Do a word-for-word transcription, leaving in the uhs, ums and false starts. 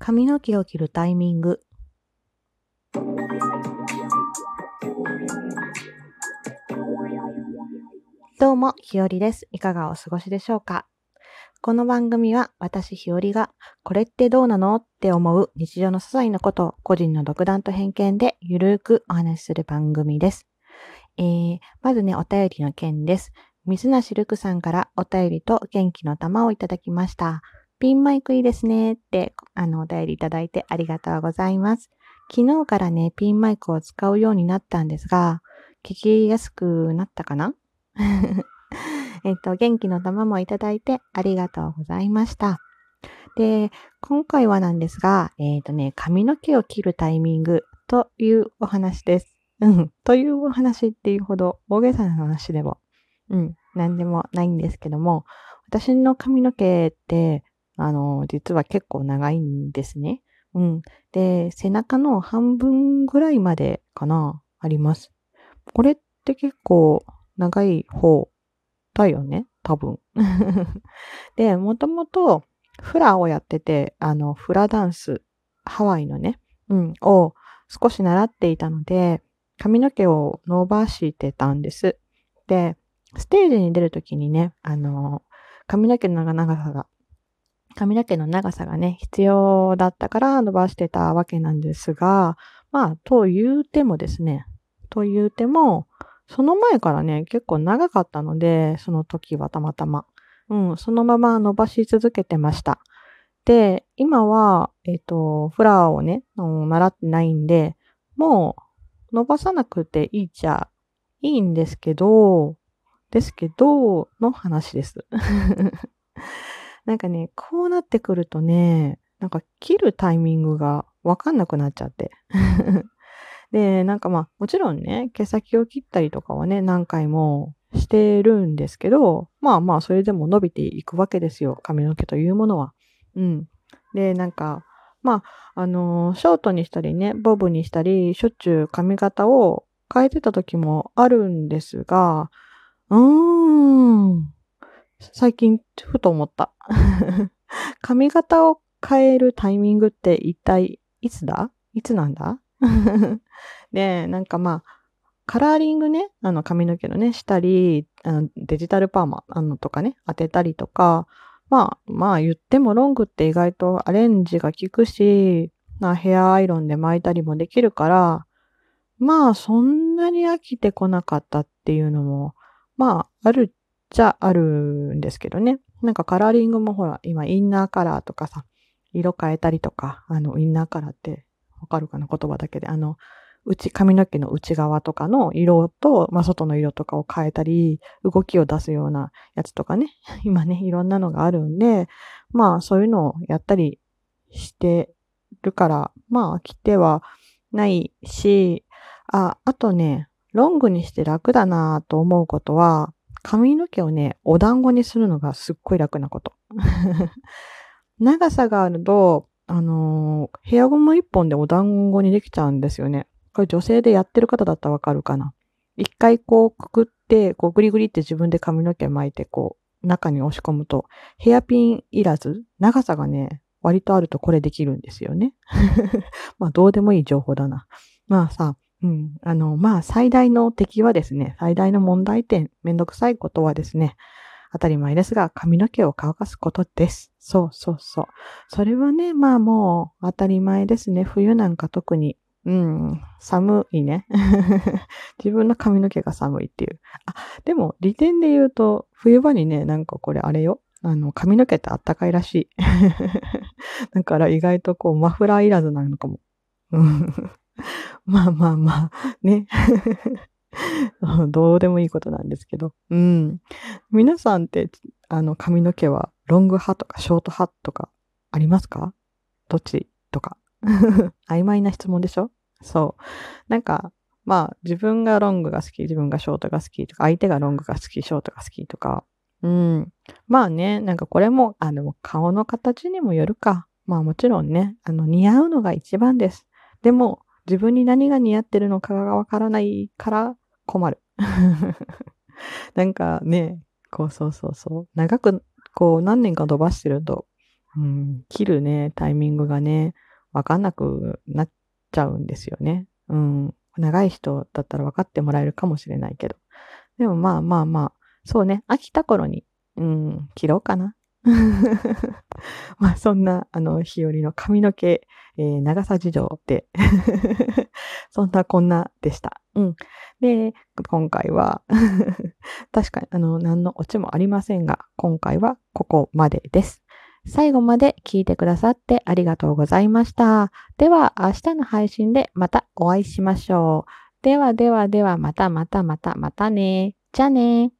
髪の毛を切るタイミング。どうも、ひよりです。いかがお過ごしでしょうか？この番組は私ひよりがこれってどうなのって思う日常の些細なことを個人の独断と偏見でゆるーくお話しする番組です。えー、まずね、お便りの件です。水無しるくさんからお便りと元気の玉をいただきました。ピンマイクいいですねってあのお便りいただいてありがとうございます。昨日からね、ピンマイクを使うようになったんですが、聞きやすくなったかなえっと、元気の玉もいただいてありがとうございました。で、今回はなんですが、えっとね、髪の毛を切るタイミングというお話です。うん、というお話っていうほど大げさな話でも、うん、なんでもないんですけども、私の髪の毛って、あの、実は結構長いんですね。うん。で、背中の半分ぐらいまでかな、あります。これって結構長い方だよね、多分。で、もともとフラをやってて、あの、フラダンス、ハワイのね、うん、を少し習っていたので、髪の毛を伸ばしてたんです。で、ステージに出るときにね、あの、髪の毛の長さが、髪の毛の長さがね、必要だったから伸ばしてたわけなんですが、まあ、と言うてもですね、と言うても、その前からね、結構長かったので、その時はたまたま。うん、そのまま伸ばし続けてました。で、今は、えっと、フラーをね、習ってないんで、もう伸ばさなくていいじゃいいんですけど、ですけど、の話です。なんかね、こうなってくるとね、なんか切るタイミングがわかんなくなっちゃって。で、なんかまあ、もちろんね、毛先を切ったりとかはね、何回もしてるんですけど、まあまあ、それでも伸びていくわけですよ、髪の毛というものは。うん。で、なんか、まあ、あのー、ショートにしたりね、ボブにしたり、しょっちゅう髪型を変えてた時もあるんですが、うーん、最近、ふと思った。髪型を変えるタイミングって一体いつだ？いつなんだ？で、なんかまあ、カラーリングね、あの髪の毛のね、したり、あのデジタルパーマあのとかね、当てたりとか、まあまあ言ってもロングって意外とアレンジが効くし、まあ、ヘアアイロンで巻いたりもできるから、まあそんなに飽きてこなかったっていうのも、まああるっちゃあるんですけどね。なんかカラーリングもほら、今インナーカラーとかさ、色変えたりとか、あのインナーカラーって、わかるかな？言葉だけで。あの、うち、髪の毛の内側とかの色と、まあ、外の色とかを変えたり、動きを出すようなやつとかね。今ね、いろんなのがあるんで、まあ、そういうのをやったりしてるから、まあ、来てはないし、あ、あとね、ロングにして楽だなと思うことは、髪の毛をね、お団子にするのがすっごい楽なこと。長さがあると、あのー、ヘアゴム一本でお団子にできちゃうんですよね。これ女性でやってる方だったらわかるかな。一回こうくくって、こうグリグリって自分で髪の毛巻いて、こう中に押し込むと、ヘアピンいらず、長さがね、割とあるとこれできるんですよね。まあどうでもいい情報だな。まあさ、うん、あの、まあ最大の敵はですね、最大の問題点、めんどくさいことはですね、当たり前ですが、髪の毛を乾かすことです。そうそうそう。それはね、まあもう当たり前ですね。冬なんか特に、うん、寒いね。自分の髪の毛が寒いっていう。あ、でも利点で言うと、冬場にね、なんかこれあれよ。あの、髪の毛ってあったかいらしい。だから意外とこう、マフラーいらずなのかも。まあまあまあ、ね。どうでもいいことなんですけど、うん、皆さんってあの髪の毛はロング派とかショート派とかありますか？どっちとか曖昧な質問でしょ？そうなんかまあ自分がロングが好き、自分がショートが好きとか、相手がロングが好き、ショートが好きとか、うん、まあね、なんかこれもあの顔の形にもよるか、まあもちろんね、あの似合うのが一番です。でも自分に何が似合ってるのかがわからないから困る。なんかね、こうそうそうそう。長く、こう何年か伸ばしてると、うん、切るね、タイミングがね、わかんなくなっちゃうんですよね。うん。長い人だったら分かってもらえるかもしれないけど。でもまあまあまあ、そうね、飽きた頃に、うん、切ろうかな。まあそんな、あの、日和の髪の毛、えー、長さ事情って、そんなこんなでした。うん。で、今回は、確かに、あの、何のオチもありませんが、今回はここまでです。最後まで聞いてくださってありがとうございました。では、明日の配信でまたお会いしましょう。ではではでは、またまたまたまたね。じゃあね。